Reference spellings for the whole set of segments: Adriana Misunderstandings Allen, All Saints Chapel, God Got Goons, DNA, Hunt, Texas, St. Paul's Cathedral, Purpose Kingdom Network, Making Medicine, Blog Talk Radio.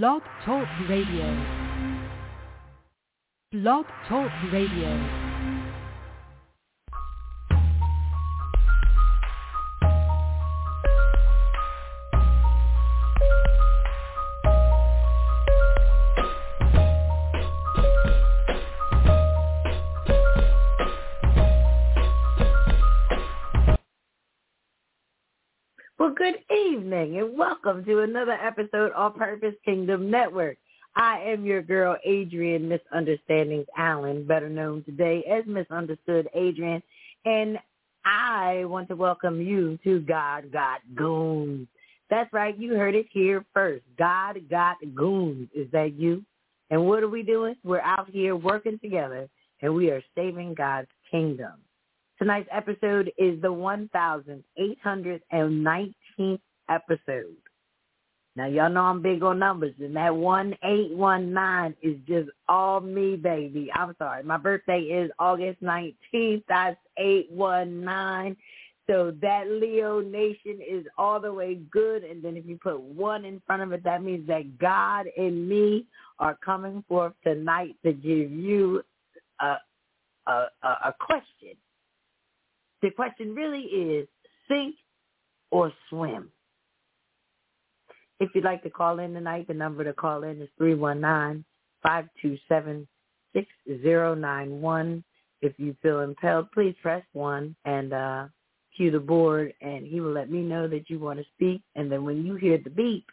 Blog Talk Radio. Blog Talk Radio. Well, good evening, and welcome to another episode of Purpose Kingdom Network. I am your girl, Adriana Misunderstandings Allen, better known today as Misunderstood Adrian, and I want to welcome you to God Got Goons. That's right, you heard it here first. God Got Goons. Is that you? And what are we doing? We're out here working together, and we are saving God's kingdom. Tonight's episode is the 1,819th episode. Now, y'all know I'm big on numbers, and that 1819 is just all me, baby. I'm sorry. My birthday is August 19th. That's 819. So that Leo Nation is all the way good. And then if you put one in front of it, that means that God and me are coming forth tonight to give you a question. The question really is, sink or swim? If you'd like to call in tonight, the number to call in is 319-527-6091. If you feel impelled, please press 1 and cue the board, and he will let me know that you want to speak. And then when you hear the beep,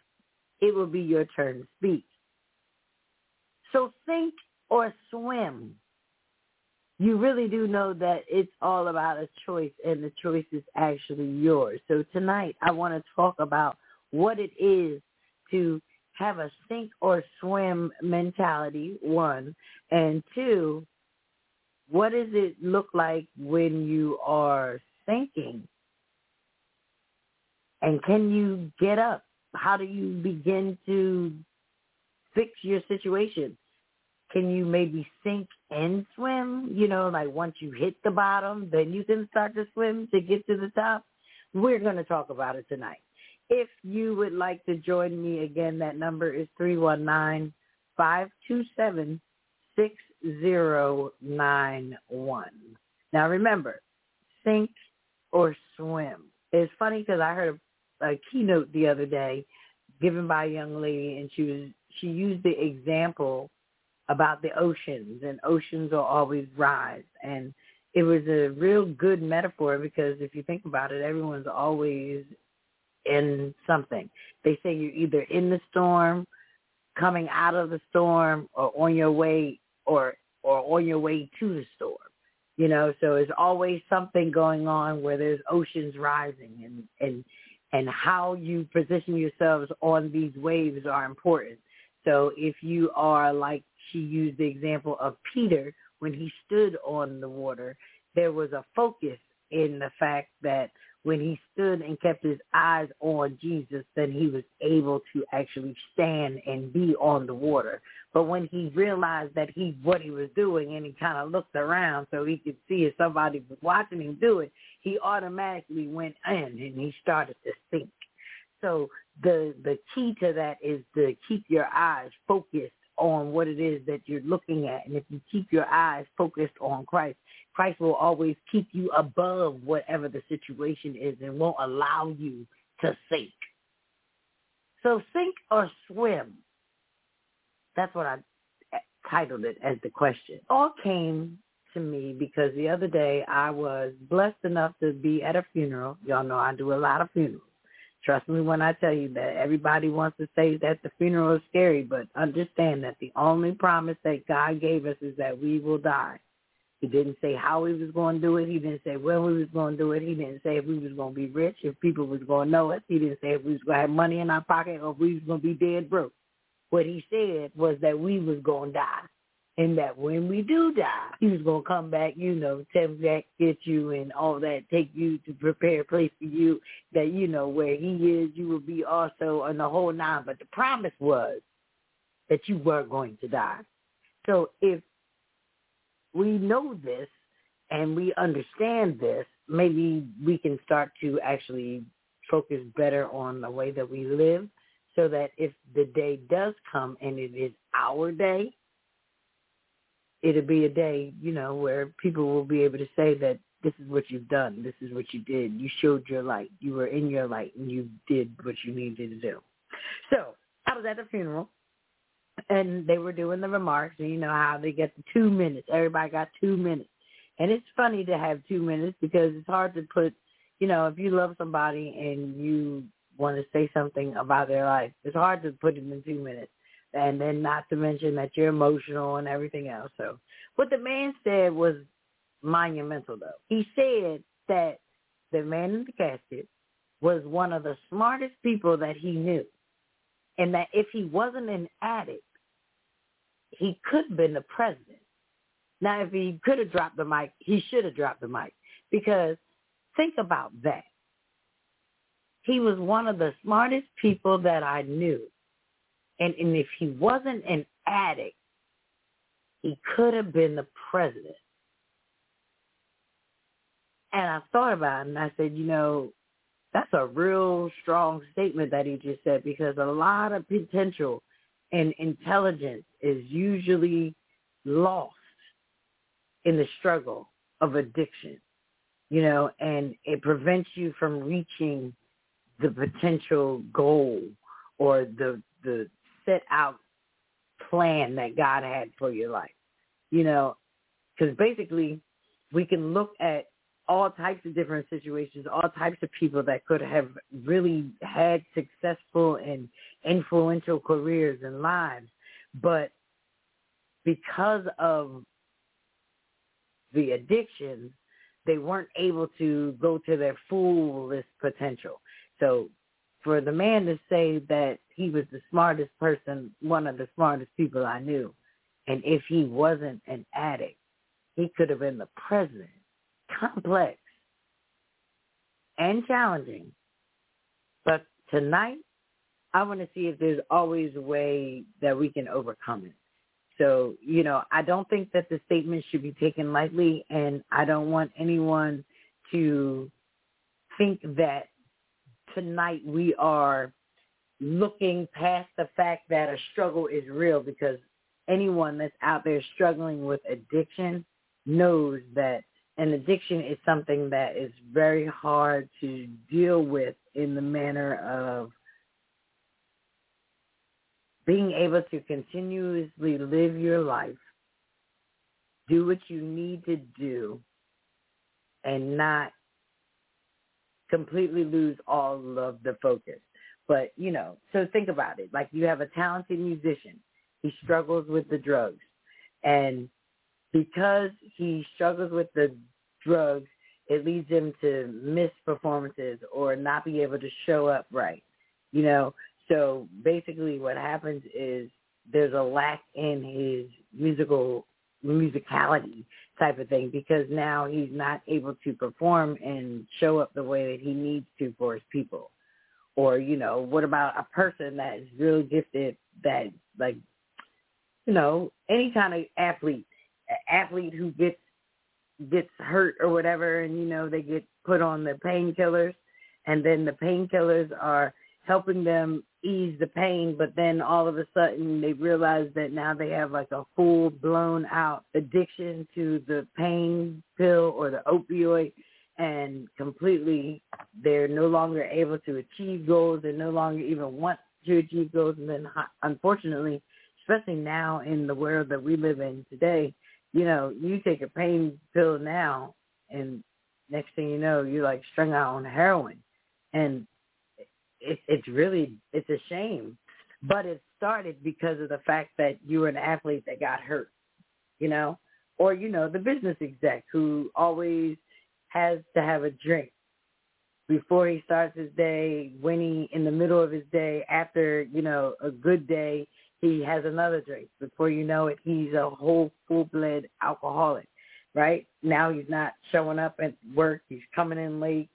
it will be your turn to speak. So sink or swim? You really do know that it's all about a choice, and the choice is actually yours. So tonight I want to talk about what it is to have a sink or swim mentality, one, and two, what does it look like when you are sinking? And can you get up? How do you begin to fix your situation? Can you maybe sink and swim? You know, like once you hit the bottom, then you can start to swim to get to the top. We're going to talk about it tonight. If you would like to join me again, that number is 319-527-6091. Now remember, sink or swim. It's funny because I heard a keynote the other day given by a young lady, and she used the example about the oceans, and oceans will always rise. And it was a real good metaphor because if you think about it, everyone's always in something. They say you're either in the storm, coming out of the storm, or on your way to the storm. You know, so there's always something going on where there's oceans rising, and how you position yourselves on these waves are important. So if you are like, she used the example of Peter when he stood on the water. There was a focus in the fact that when he stood and kept his eyes on Jesus, then he was able to actually stand and be on the water. But when he realized that what he was doing, and he kind of looked around so he could see if somebody was watching him do it, he automatically went in and he started to sink. So the key to that is to keep your eyes focused on what it is that you're looking at. And if you keep your eyes focused on Christ, Christ will always keep you above whatever the situation is and won't allow you to sink. So sink or swim, that's what I titled it as the question. All came to me because the other day I was blessed enough to be at a funeral. Y'all know I do a lot of funerals. Trust me when I tell you that everybody wants to say that the funeral is scary, but understand that the only promise that God gave us is that we will die. He didn't say how he was going to do it. He didn't say when we was going to do it. He didn't say if we was going to be rich, if people was going to know us. He didn't say if we was going to have money in our pocket or if we was going to be dead broke. What he said was that we was going to die, and that when we do die, he was going to come back, you know, tempt back, get you and all that, take you to prepare a place for you that, you know, where he is, you will be also on the whole nine. But the promise was that you were going to die. So if we know this and we understand this, maybe we can start to actually focus better on the way that we live so that if the day does come and it is our day, it'll be a day, you know, where people will be able to say that this is what you've done. This is what you did. You showed your light. You were in your light, and you did what you needed to do. So I was at the funeral, and they were doing the remarks, and you know how they get the 2 minutes. Everybody got 2 minutes. And it's funny to have 2 minutes because it's hard to put, you know, if you love somebody and you want to say something about their life, it's hard to put it in 2 minutes. And then not to mention that you're emotional and everything else. So what the man said was monumental, though. He said that the man in the casket was one of the smartest people that he knew, and that if he wasn't an addict, he could have been the president. Now, if he could have dropped the mic, he should have dropped the mic, because think about that. He was one of the smartest people that I knew. And if he wasn't an addict, he could have been the president. And I thought about it, and I said, you know, that's a real strong statement that he just said, because a lot of potential and intelligence is usually lost in the struggle of addiction, you know, and it prevents you from reaching the potential goal or the set out plan that God had for your life, you know, because basically we can look at all types of different situations, all types of people that could have really had successful and influential careers and lives. But because of the addictions, they weren't able to go to their fullest potential. So for the man to say that he was the smartest person, one of the smartest people I knew, and if he wasn't an addict, he could have been the president. Complex and challenging. But tonight, I want to see if there's always a way that we can overcome it. So, you know, I don't think that the statement should be taken lightly, and I don't want anyone to think that tonight we are looking past the fact that a struggle is real, because anyone that's out there struggling with addiction knows that and addiction is something that is very hard to deal with in the manner of being able to continuously live your life, do what you need to do, and not completely lose all of the focus. But, you know, so think about it. Like, you have a talented musician. He struggles with the drugs. And because he struggles with the drugs, it leads him to miss performances or not be able to show up right, you know. So basically what happens is there's a lack in his musicality type of thing, because now he's not able to perform and show up the way that he needs to for his people. Or, you know, what about a person that is really gifted, that, like, you know, any kind of athlete who gets hurt or whatever, and, you know, they get put on the painkillers, and then the painkillers are helping them ease the pain, but then all of a sudden they realize that now they have like a full blown out addiction to the pain pill or the opioid, and completely they're no longer able to achieve goals. They no longer even want to achieve goals. And then, unfortunately, especially now in the world that we live in today, you know, you take a pain pill now, and next thing you know, you're like strung out on heroin. And it's a shame. But it started because of the fact that you were an athlete that got hurt, you know, or, you know, the business exec who always has to have a drink before he starts his day, when he, in the middle of his day, after, you know, a good day, he has another drink. Before you know it, he's a whole full-blood alcoholic, right? Now he's not showing up at work. He's coming in late,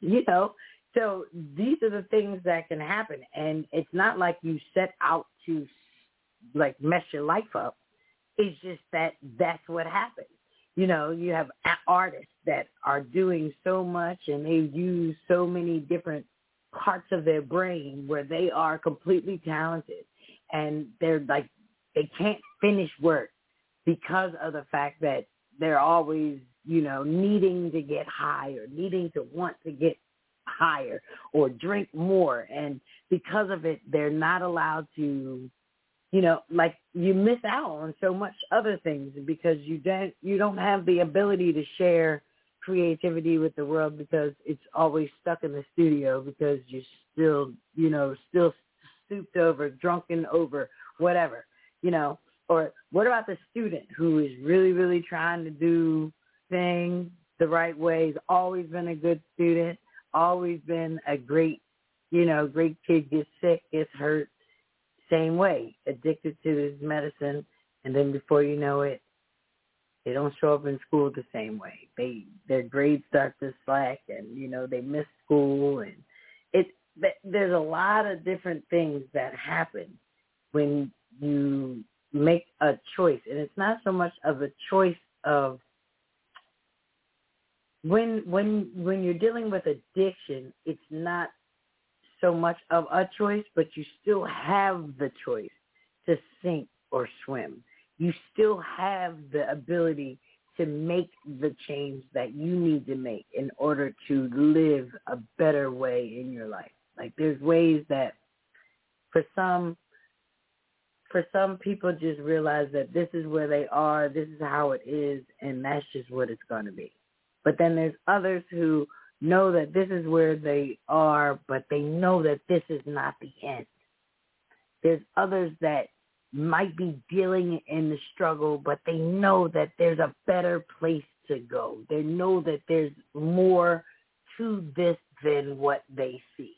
you know. So these are the things that can happen. And it's not like you set out to, like, mess your life up. It's just that that's what happens. You know, you have artists that are doing so much, and they use so many different parts of their brain where they are completely talented and they're like, they can't finish work because of the fact that they're always, you know, needing to get higher, needing to want to get higher or drink more. And because of it, they're not allowed to, you know, like you miss out on so much other things because you don't have the ability to share creativity with the world because it's always stuck in the studio because you're still, you know, still stooped over, drunken over, whatever, you know. Or what about the student who is really, really trying to do things the right way, has always been a good student, always been a great, you know, great kid, gets sick, gets hurt, same way, addicted to his medicine, and then before you know it, they don't show up in school the same way. Their grades start to slack, and, you know, they miss school. And there's a lot of different things that happen when you make a choice. And it's not so much of a choice of when you're dealing with addiction, it's not so much of a choice, but you still have the choice to sink or swim. You still have the ability to make the change that you need to make in order to live a better way in your life. Like there's ways that for some people just realize that this is where they are, this is how it is, and that's just what it's going to be. But then there's others who know that this is where they are, but they know that this is not the end. There's others that might be dealing in the struggle, but they know that there's a better place to go. They know that there's more to this than what they see.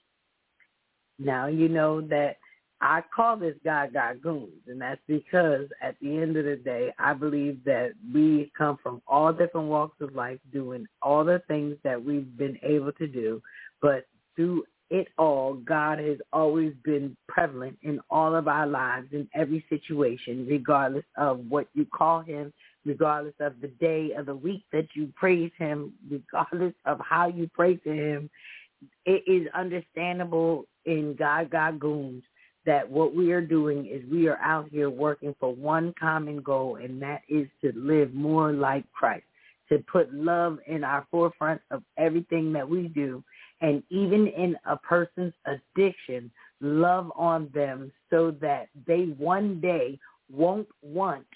Now, you know that I call this God Got Goons, and that's because at the end of the day, I believe that we come from all different walks of life doing all the things that we've been able to do, but through it all, God has always been prevalent in all of our lives, in every situation, regardless of what you call him, regardless of the day of the week that you praise him, regardless of how you pray to him. It is understandable in God Got Goons that what we are doing is we are out here working for one common goal, and that is to live more like Christ, to put love in our forefront of everything that we do. And even in a person's addiction, love on them so that they one day won't want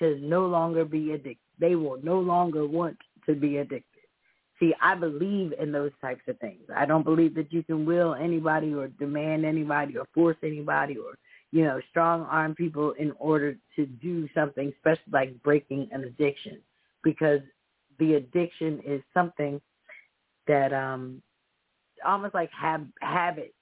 to no longer be addicted. They will no longer want to be addicted. See, I believe in those types of things. I don't believe that you can will anybody or demand anybody or force anybody or, you know, strong arm people in order to do something special like breaking an addiction, because the addiction is something that almost like habit,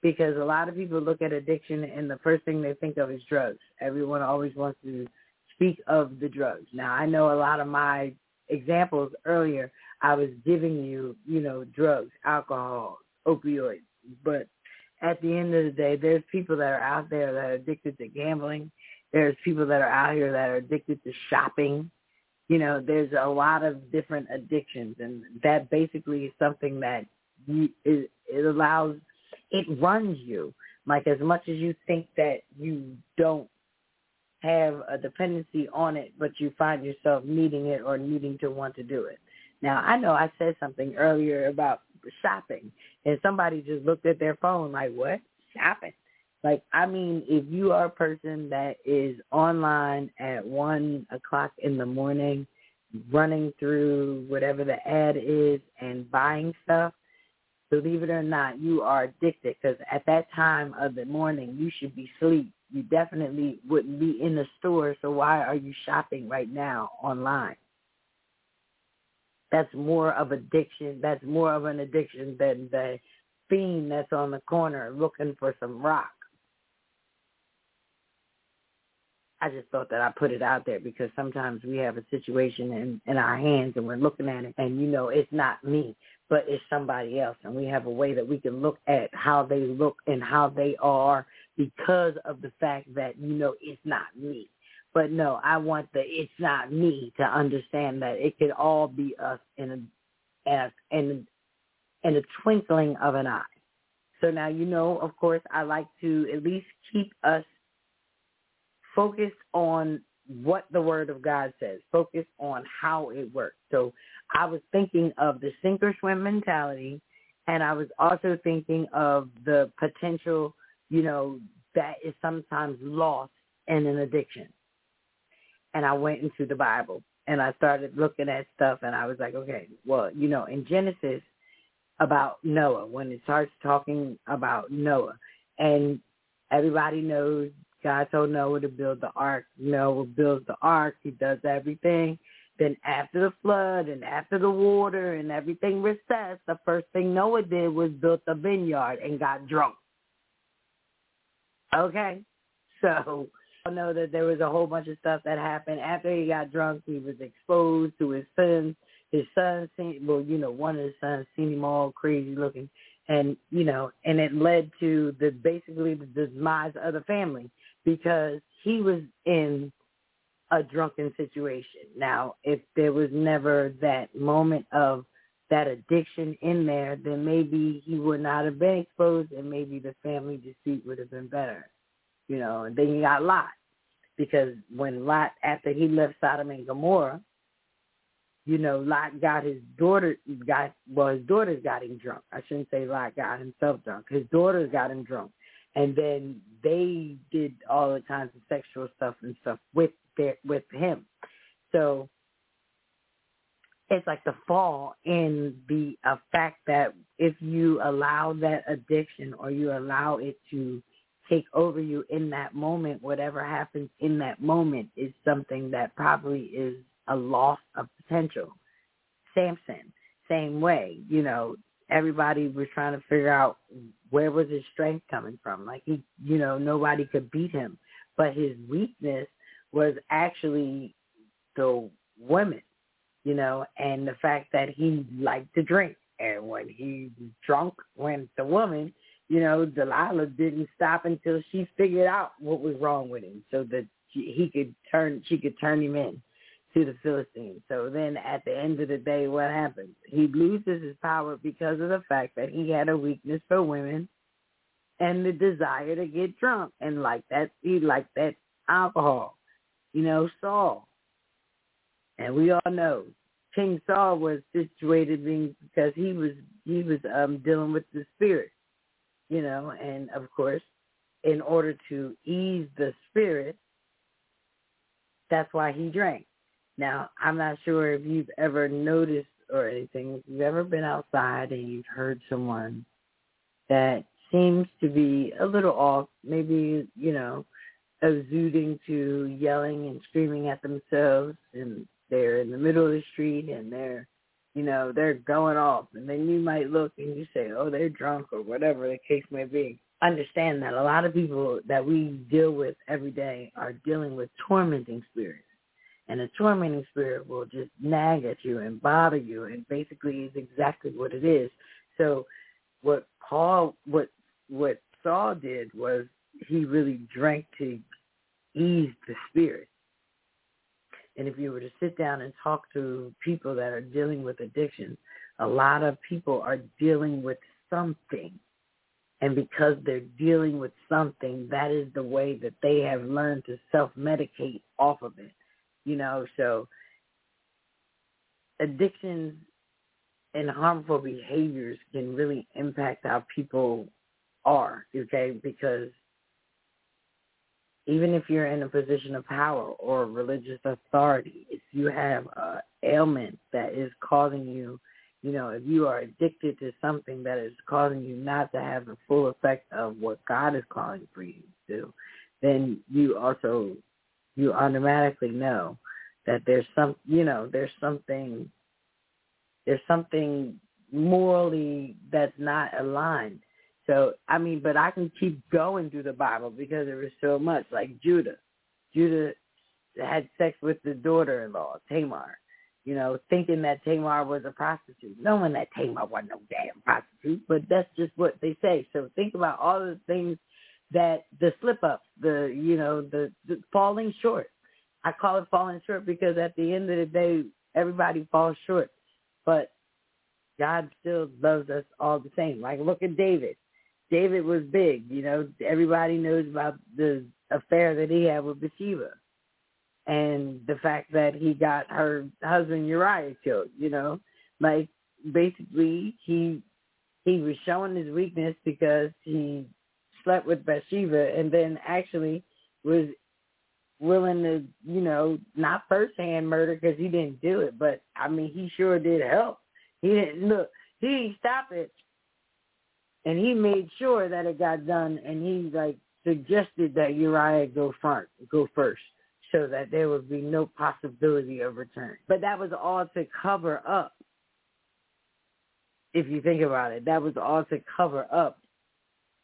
because a lot of people look at addiction and the first thing they think of is drugs. Everyone always wants to speak of the drugs. Now, I know a lot of my examples earlier, I was giving you, you know, drugs, alcohol, opioids, but at the end of the day, there's people that are out there that are addicted to gambling. There's people that are out here that are addicted to shopping. You know, there's a lot of different addictions, and that basically is something that it runs you. Like as much as you think that you don't have a dependency on it, but you find yourself needing it or needing to want to do it. Now, I know I said something earlier about shopping, and somebody just looked at their phone like, what? Shopping? Like, I mean, if you are a person that is online at 1 o'clock in the morning, running through whatever the ad is and buying stuff, believe it or not, you are addicted, because at that time of the morning, you should be asleep. You definitely wouldn't be in the store, so why are you shopping right now online? That's more of addiction. That's more of an addiction than the fiend that's on the corner looking for some rock. I just thought that I put it out there because sometimes we have a situation in our hands and we're looking at it and, you know, it's not me, but it's somebody else. And we have a way that we can look at how they look and how they are because of the fact that, you know, it's not me. But no, I want the it's not me to understand that it could all be us in a in the twinkling of an eye. So now, you know, of course, I like to at least keep us focused on what the Word of God says, focus on how it works. So I was thinking of the sink or swim mentality, and I was also thinking of the potential, you know, that is sometimes lost in an addiction. And I went into the Bible, and I started looking at stuff, and I was like, okay, well, you know, in Genesis about Noah, when it starts talking about Noah, and everybody knows God told Noah to build the ark. Noah builds the ark. He does everything. Then after the flood and after the water and everything recessed, the first thing Noah did was built a vineyard and got drunk. Okay? So I know that there was a whole bunch of stuff that happened. After he got drunk, he was exposed to his sins. His son seen, well, you know, one of his sons seen him all crazy looking. And, you know, and it led to the basically the demise of the family, because he was in a drunken situation. Now, if there was never that moment of that addiction in there, then maybe he would not have been exposed, and maybe the family dispute would have been better, you know. And then you got Lot, because when Lot, after he left Sodom and Gomorrah, you know, Lot got his daughter, his daughters got him drunk. I shouldn't say Lot got himself drunk. His daughters got him drunk. And then they did all the kinds of sexual stuff and stuff with him. So it's like the fall in the fact that if you allow that addiction, or you allow it to take over you in that moment, whatever happens in that moment is something that probably is a loss of potential. Samson, same way, you know. Everybody was trying to figure out where was his strength coming from. Like, he, you know, nobody could beat him. But his weakness was actually the women, you know, and the fact that he liked to drink. And when he was drunk with the woman, you know, Delilah didn't stop until she figured out what was wrong with him, so that she could turn him in to the Philistines. So then at the end of the day, what happens? He loses his power because of the fact that he had a weakness for women and the desire to get drunk. And like that, he liked that alcohol, you know, Saul. And we all know King Saul was situated because he was dealing with the spirit, you know. And of course, in order to ease the spirit, that's why he drank. Now, I'm not sure if you've ever noticed or anything, if you've ever been outside and you've heard someone that seems to be a little off, maybe, you know, exuding to yelling and screaming at themselves, and they're in the middle of the street and they're, you know, they're going off. And then you might look and you say, oh, they're drunk or whatever the case may be. Understand that a lot of people that we deal with every day are dealing with tormenting spirits. And a tormenting spirit will just nag at you and bother you, and basically is exactly what it is. So what Saul did was he really drank to ease the spirit. And if you were to sit down and talk to people that are dealing with addiction, a lot of people are dealing with something. And because they're dealing with something, that is the way that they have learned to self-medicate off of it. You know, so addictions and harmful behaviors can really impact how people are, okay? Because even if you're in a position of power or religious authority, if you have an ailment that is causing you, you know, if you are addicted to something that is causing you not to have the full effect of what God is calling for you to do, then you automatically know that there's something morally that's not aligned. So, I mean, but I can keep going through the Bible because there was so much. Like Judah. Judah had sex with the daughter-in-law, Tamar, you know, thinking that Tamar was a prostitute, knowing that Tamar wasn't no damn prostitute, but that's just what they say. So think about all the things that the slip-ups, the falling short. I call it falling short because at the end of the day, everybody falls short. But God still loves us all the same. Like, look at David. David was big, you know. Everybody knows about the affair that he had with Bathsheba and the fact that he got her husband Uriah killed, you know. Like, basically, he was showing his weakness because he slept with Bathsheba and then actually was willing to, you know, not firsthand murder because he didn't do it. But, I mean, he sure did help. He didn't look. He didn't stop it. And he made sure that it got done, and he, like, suggested that Uriah go first so that there would be no possibility of return. But that was all to cover up, if you think about it. That was all to cover up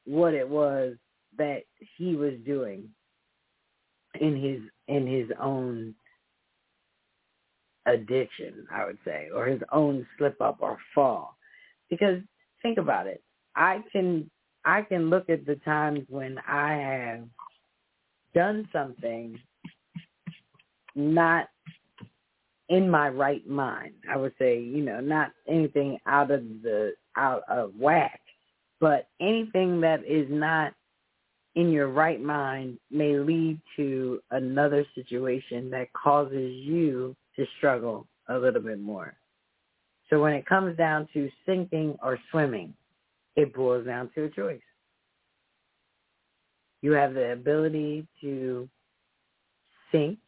what it was that he was doing in his own addiction, I would say, or his own slip-up or fall. Because think about it. I can look at the times when I have done something not in my right mind. I would say, you know, not anything out of whack, but anything that is not in your right mind may lead to another situation that causes you to struggle a little bit more. So when it comes down to sinking or swimming, it boils down to a choice. You have the ability to sink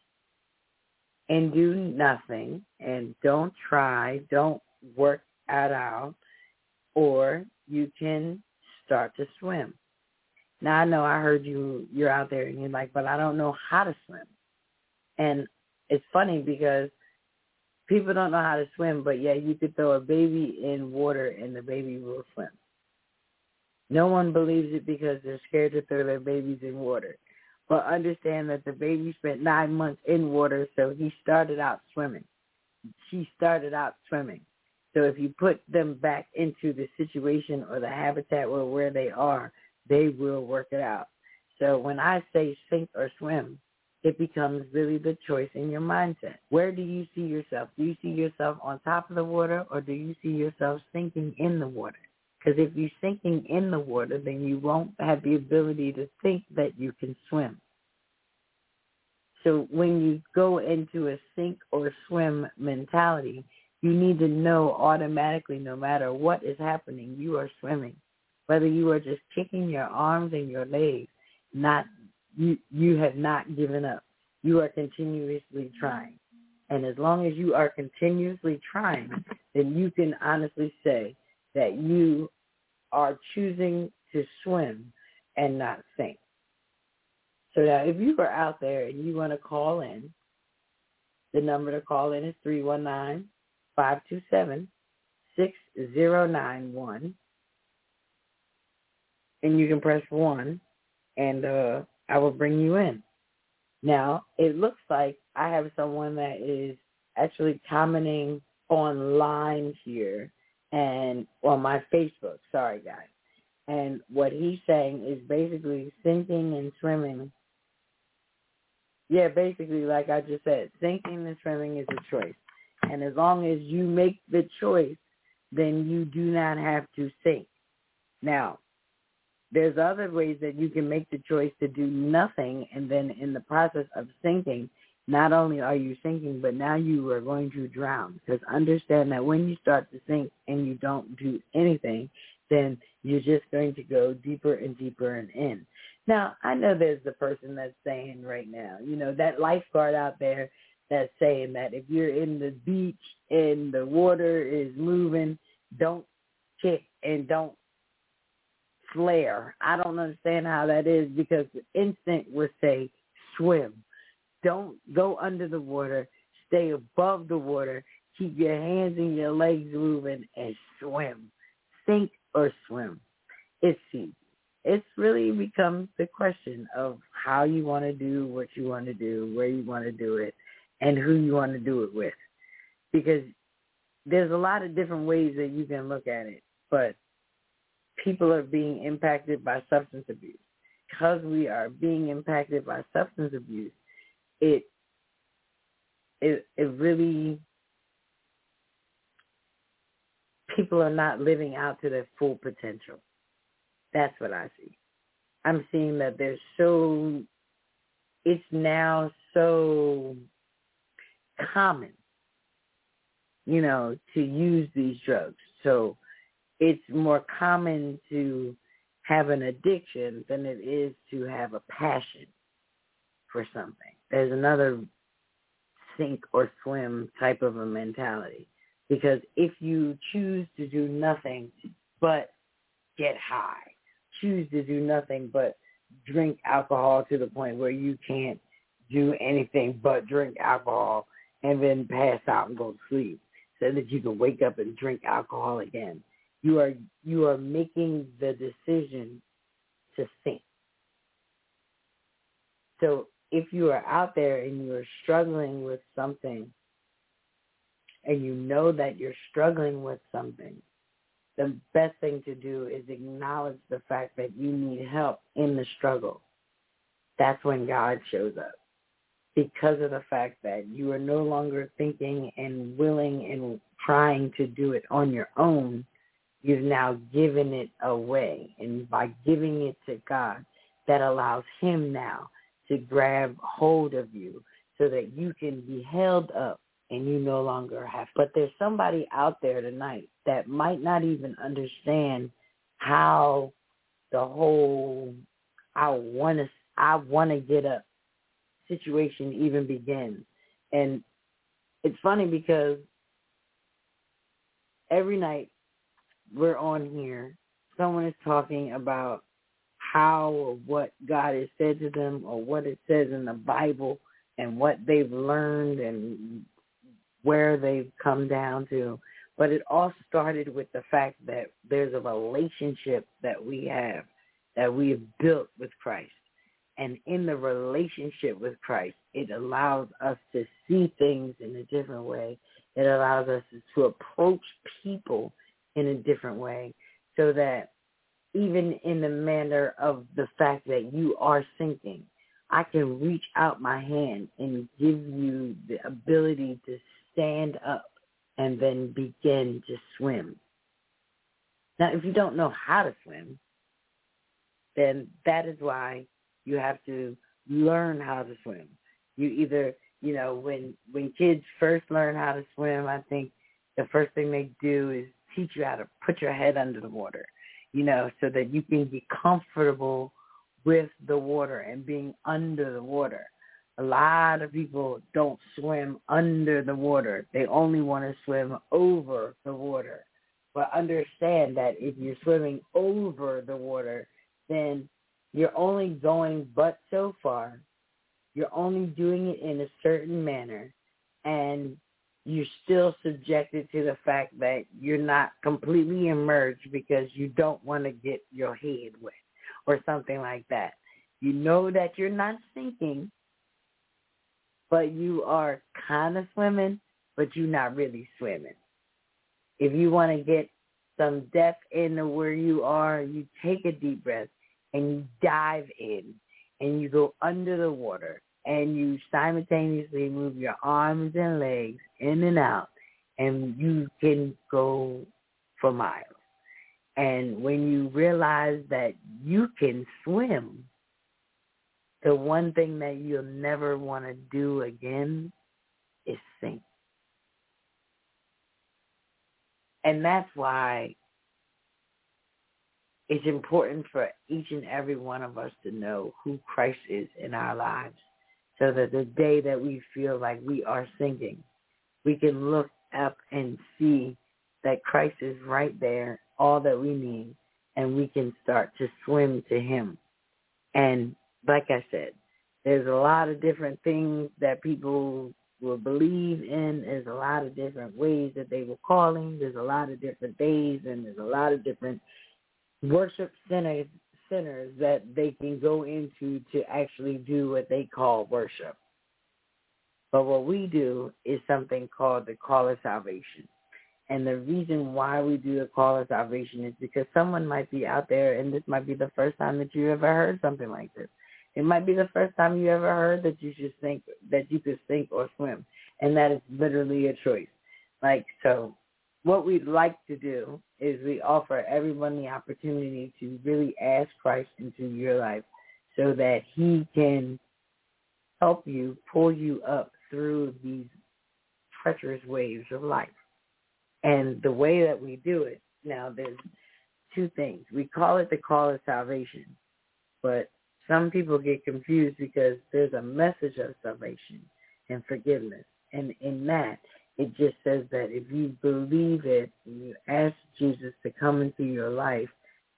and do nothing and don't try, don't work at all, or you can start to swim. Now, I know I heard you're out there and you're like, but I don't know how to swim. And it's funny because people don't know how to swim, but yeah, you could throw a baby in water and the baby will swim. No one believes it because they're scared to throw their babies in water. But understand that the baby spent 9 months in water, so he started out swimming. She started out swimming. So if you put them back into the situation or the habitat or where they are, they will work it out. So when I say sink or swim, it becomes really the choice in your mindset. Where do you see yourself? Do you see yourself on top of the water, or do you see yourself sinking in the water? Because if you're sinking in the water, then you won't have the ability to think that you can swim. So when you go into a sink or swim mentality, you need to know automatically, no matter what is happening, you are swimming. Whether you are just kicking your arms and your legs, you have not given up. You are continuously trying. And as long as you are continuously trying, then you can honestly say that you are choosing to swim and not sink. So now if you are out there and you want to call in, the number to call in is 319-527-6091. And you can press 1, and I will bring you in. Now, it looks like I have someone that is actually commenting online here. And on my Facebook, sorry guys. And what he's saying is basically sinking and swimming. Yeah, basically, like I just said, sinking and swimming is a choice. And as long as you make the choice, then you do not have to sink. Now, there's other ways that you can make the choice to do nothing, and then in the process of sinking, not only are you sinking, but now you are going to drown. Because understand that when you start to sink and you don't do anything, then you're just going to go deeper and deeper and in. Now, I know there's the person that's saying right now, you know, that lifeguard out there that's saying that if you're in the beach and the water is moving, don't kick and don't flare. I don't understand how that is, because the instinct would say swim. Don't go under the water. Stay above the water. Keep your hands and your legs moving and swim. Sink or swim. It's easy. It's really becomes the question of how you want to do what you want to do, where you want to do it, and who you want to do it with. Because there's a lot of different ways that you can look at it, but people are being impacted by substance abuse. Because we are being impacted by substance abuse, it really people are not living out to their full potential. That's what I see. I'm seeing that there's so, it's now so common, you know, to use these drugs. So it's more common to have an addiction than it is to have a passion for something. There's another sink or swim type of a mentality, because if you choose to do nothing but get high, choose to do nothing but drink alcohol to the point where you can't do anything but drink alcohol and then pass out and go to sleep so that you can wake up and drink alcohol again, you are making the decision to think. So if you are out there and you are struggling with something, and you know that you're struggling with something, the best thing to do is acknowledge the fact that you need help in the struggle. That's when God shows up, because of the fact that you are no longer thinking and willing and trying to do it on your own. You've now given it away. And by giving it to God, that allows him now to grab hold of you so that you can be held up and you no longer have to. But there's somebody out there tonight that might not even understand how the whole I want to get up situation even begins. And it's funny because every night we're on here, someone is talking about how or what God has said to them or what it says in the Bible and what they've learned and where they've come down to. But it all started with the fact that there's a relationship that we have, that we have built with Christ. And in the relationship with Christ, it allows us to see things in a different way. It allows us to approach people in a different way, so that even in the manner of the fact that you are sinking, I can reach out my hand and give you the ability to stand up and then begin to swim. Now, if you don't know how to swim, then that is why you have to learn how to swim. You either, you know, when kids first learn how to swim, I think the first thing they do is teach you how to put your head under the water, you know, so that you can be comfortable with the water and being under the water. A lot of people don't swim under the water. They only want to swim over the water. But understand that if you're swimming over the water, then you're only going but so far. You're only doing it in a certain manner, and you're still subjected to the fact that you're not completely immersed because you don't want to get your head wet or something like that. You know that you're not sinking, but you are kind of swimming, but you're not really swimming. If you want to get some depth into where you are, you take a deep breath and you dive in and you go under the water. And you simultaneously move your arms and legs in and out, and you can go for miles. And when you realize that you can swim, the one thing that you'll never want to do again is sink. And that's why it's important for each and every one of us to know who Christ is in our lives, so that the day that we feel like we are sinking, we can look up and see that Christ is right there, all that we need, and we can start to swim to him. And like I said, there's a lot of different things that people will believe in. There's a lot of different ways that they will call him. There's a lot of different days, and there's a lot of different worship centers that they can go into to actually do what they call worship. But what we do is something called the Call of Salvation. And the reason why we do the Call of Salvation is because someone might be out there, and this might be the first time that you ever heard something like this. It might be the first time you ever heard that you should think, that you could sink or swim. And that is literally a choice. Like, so what we'd like to do is we offer everyone the opportunity to really ask Christ into your life so that he can help you, pull you up through these treacherous waves of life. And the way that we do it, now there's two things. We call it the call of salvation, but some people get confused because there's a message of salvation and forgiveness. And in that, it just says that if you believe it and you ask Jesus to come into your life,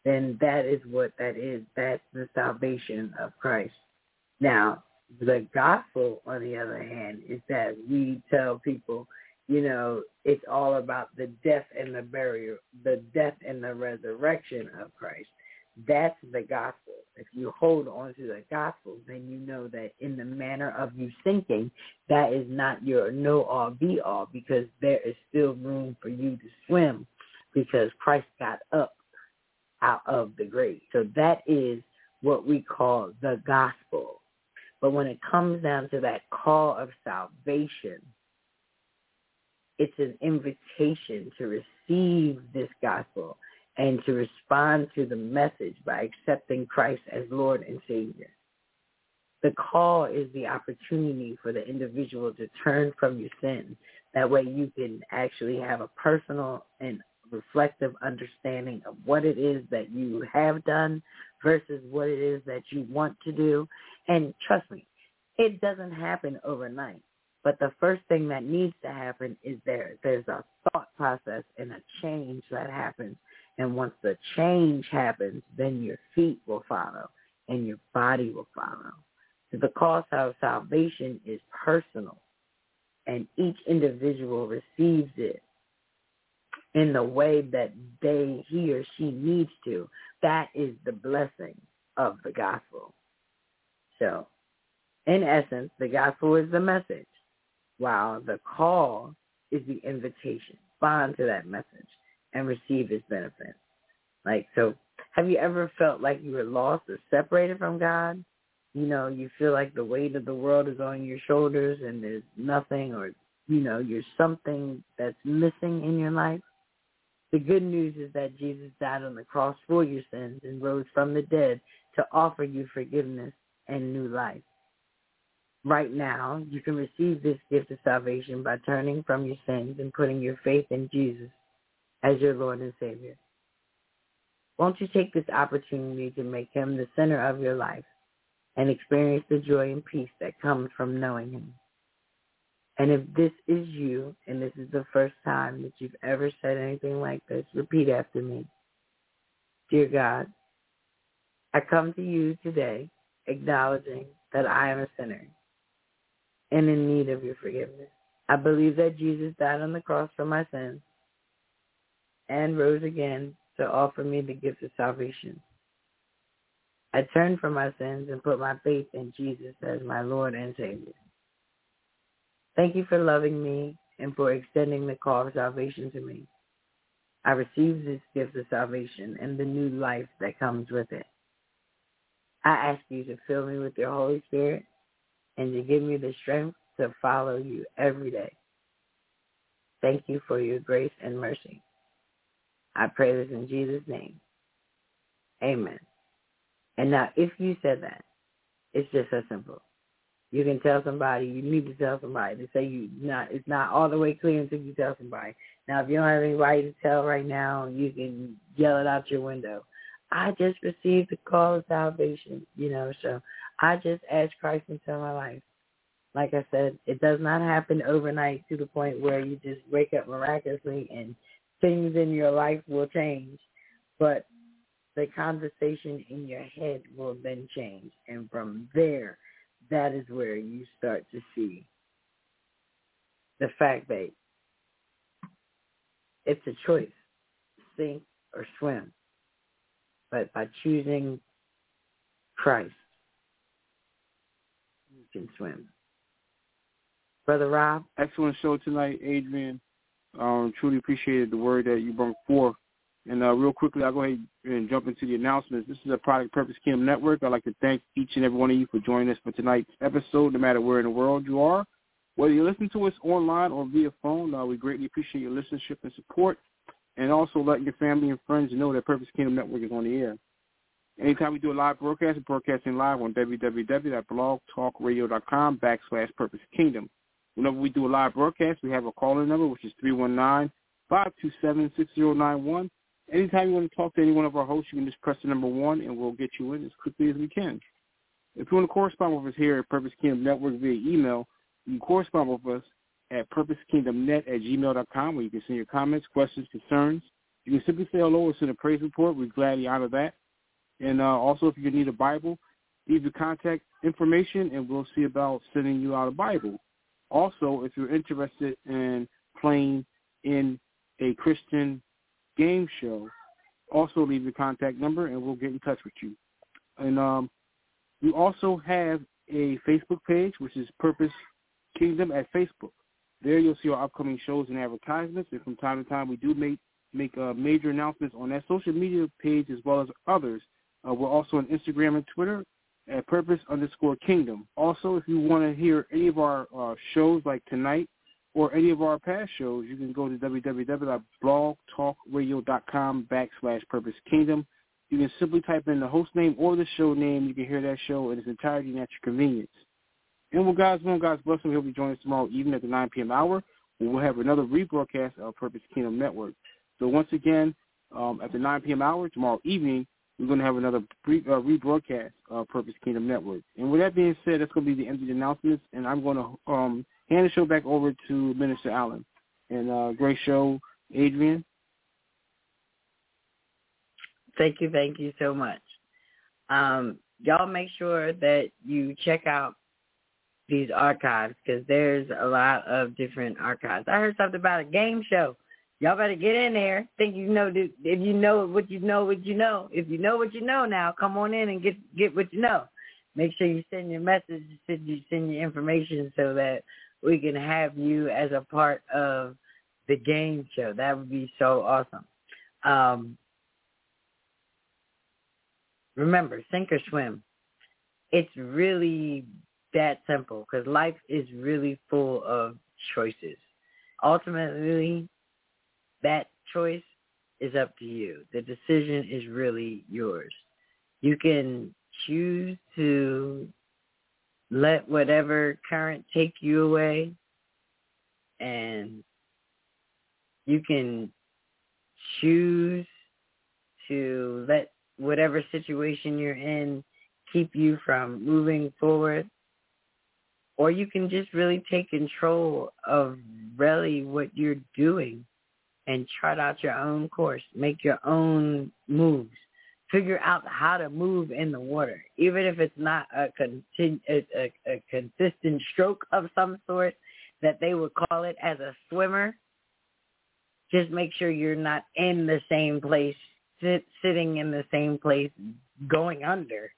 then that is what that is. That's the salvation of Christ. Now, the gospel, on the other hand, is that we tell people, you know, it's all about the death and the burial, the death and the resurrection of Christ. That's the gospel. If you hold on to the gospel, then you know that in the manner of you thinking, that is not your know-all, be-all, because there is still room for you to swim because Christ got up out of the grave. So that is what we call the gospel. But when it comes down to that call of salvation, it's an invitation to receive this gospel and to respond to the message by accepting Christ as Lord and Savior. The call is the opportunity for the individual to turn from your sin. That way you can actually have a personal and reflective understanding of what it is that you have done versus what it is that you want to do. And trust me, it doesn't happen overnight. But the first thing that needs to happen is there's a thought process and a change that happens. And once the change happens, then your feet will follow and your body will follow. So the cost of salvation is personal, and each individual receives it in the way that he or she needs to. That is the blessing of the gospel. So, in essence, the gospel is the message, while the call is the invitation. Respond to that message and receive his benefits. Like, so have you ever felt like you were lost or separated from God? You know, you feel like the weight of the world is on your shoulders and there's nothing, or, you know, you're something that's missing in your life. The good news is that Jesus died on the cross for your sins and rose from the dead to offer you forgiveness and new life. Right now, you can receive this gift of salvation by turning from your sins and putting your faith in Jesus as your Lord and Savior. Won't you take this opportunity to make him the center of your life and experience the joy and peace that comes from knowing him? And if this is you, and this is the first time that you've ever said anything like this, repeat after me. Dear God, I come to you today acknowledging that I am a sinner and in need of your forgiveness. I believe that Jesus died on the cross for my sins and rose again to offer me the gift of salvation. I turn from my sins and put my faith in Jesus as my Lord and Savior. Thank you for loving me and for extending the call of salvation to me. I receive this gift of salvation and the new life that comes with it. I ask you to fill me with your Holy Spirit and to give me the strength to follow you every day. Thank you for your grace and mercy. I pray this in Jesus' name. Amen. And now, if you said that, it's just so simple. You can tell somebody, you need to tell somebody. They say it's not all the way clear until you tell somebody. Now, if you don't have anybody to tell right now, you can yell it out your window. I just received the call of salvation, you know, so I just asked Christ into my life. Like I said, it does not happen overnight to the point where you just wake up miraculously and things in your life will change, but the conversation in your head will then change. And from there, that is where you start to see the fact that it's a choice, sink or swim. But by choosing Christ, you can swim. Brother Rob? Excellent show tonight, Adrian. Truly appreciated the word that you brought forth. And real quickly, I'll go ahead and jump into the announcements. This is a product Purpose Kingdom Network. I'd like to thank each and every one of you for joining us for tonight's episode, no matter where in the world you are. Whether you listen to us online or via phone, we greatly appreciate your listenership and support, and also letting your family and friends know that Purpose Kingdom Network is on the air. Anytime we do a live broadcast, we're broadcasting live on www.blogtalkradio.com/Purpose Kingdom. Whenever we do a live broadcast, we have a call-in number, which is 319-527-6091. Anytime you want to talk to any one of our hosts, you can just press the number 1, and we'll get you in as quickly as we can. If you want to correspond with us here at Purpose Kingdom Network via email, you can correspond with us at purposekingdomnet@gmail.com, where you can send your comments, questions, concerns. You can simply say hello or send a praise report. We'd gladly honor that. And also, if you need a Bible, leave your contact information, and we'll see about sending you out a Bible. Also, if you're interested in playing in a Christian game show, also leave your contact number, and we'll get in touch with you. And we also have a Facebook page, which is Purpose Kingdom at Facebook. There you'll see our upcoming shows and advertisements, and from time to time we do make major announcements on that social media page as well as others. We're also on Instagram and Twitter at Purpose_Kingdom. Also, if you want to hear any of our shows like tonight or any of our past shows, you can go to www.blogtalkradio.com/Purpose Kingdom. You can simply type in the host name or the show name. You can hear that show in its entirety and at your convenience. And with God's will and God's blessing, he'll be joining us tomorrow evening at the 9 p.m. hour, where we'll have another rebroadcast of Purpose Kingdom Network. So once again, at the 9 p.m. hour tomorrow evening, we're going to have another rebroadcast of Purpose Kingdom Network. And with that being said, that's going to be the end of the announcements, and I'm going to hand the show back over to Minister Allen. And great show, Adrian. Thank you so much. Y'all make sure that you check out these archives, because there's a lot of different archives. I heard something about a game show. Y'all better get in there. Think you know, dude, if you know what you know, what you know. If you know what you know now, come on in and get what you know. Make sure you send your message, you send your information so that we can have you as a part of the game show. That would be so awesome. Remember, sink or swim. It's really that simple, because life is really full of choices. Ultimately, that choice is up to you. The decision is really yours. You can choose to let whatever current take you away, and you can choose to let whatever situation you're in keep you from moving forward, or you can just really take control of really what you're doing and chart out your own course, make your own moves, figure out how to move in the water. Even if it's not a consistent stroke of some sort that they would call it as a swimmer, just make sure you're not in the same place, sitting in the same place, going under,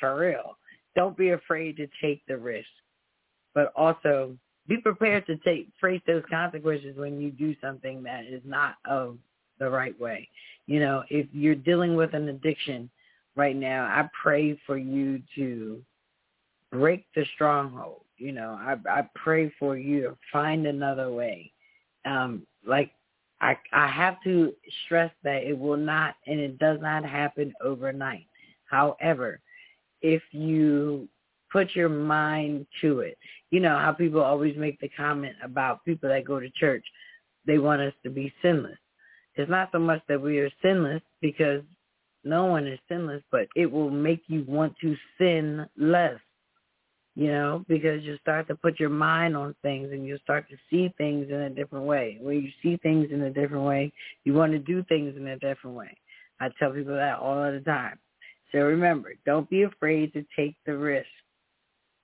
for real. Don't be afraid to take the risk, but also be prepared to face those consequences when you do something that is not of the right way. You know, if you're dealing with an addiction right now, I pray for you to break the stronghold. You know, I pray for you to find another way. I have to stress that it will not, and it does not happen overnight. However, if you put your mind to it, you know how people always make the comment about people that go to church, they want us to be sinless. It's not so much that we are sinless, because no one is sinless, but it will make you want to sin less, you know, because you'll start to put your mind on things, and you'll start to see things in a different way. When you see things in a different way, you want to do things in a different way. I tell people that all the time. So remember, don't be afraid to take the risk.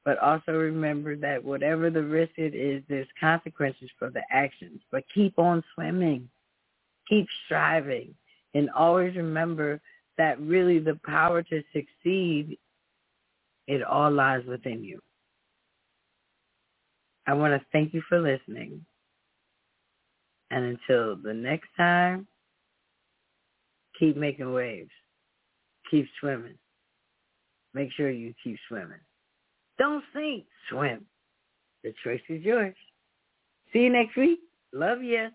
But also remember that whatever the risk it is, there's consequences for the actions. But keep on swimming. Keep striving. And always remember that really the power to succeed, it all lies within you. I want to thank you for listening. And until the next time, keep making waves. Keep swimming. Make sure you keep swimming. Don't sink, swim. The choice is yours. See you next week. Love ya.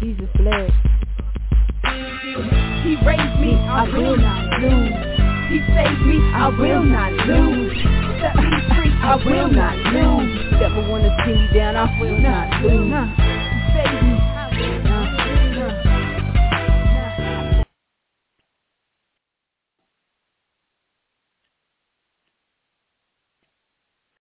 Jesus bless. He raised me, I will not lose. He saved me, I will not lose. Set me free, I will not lose. Never wanna see me down, I will not lose. He saved me.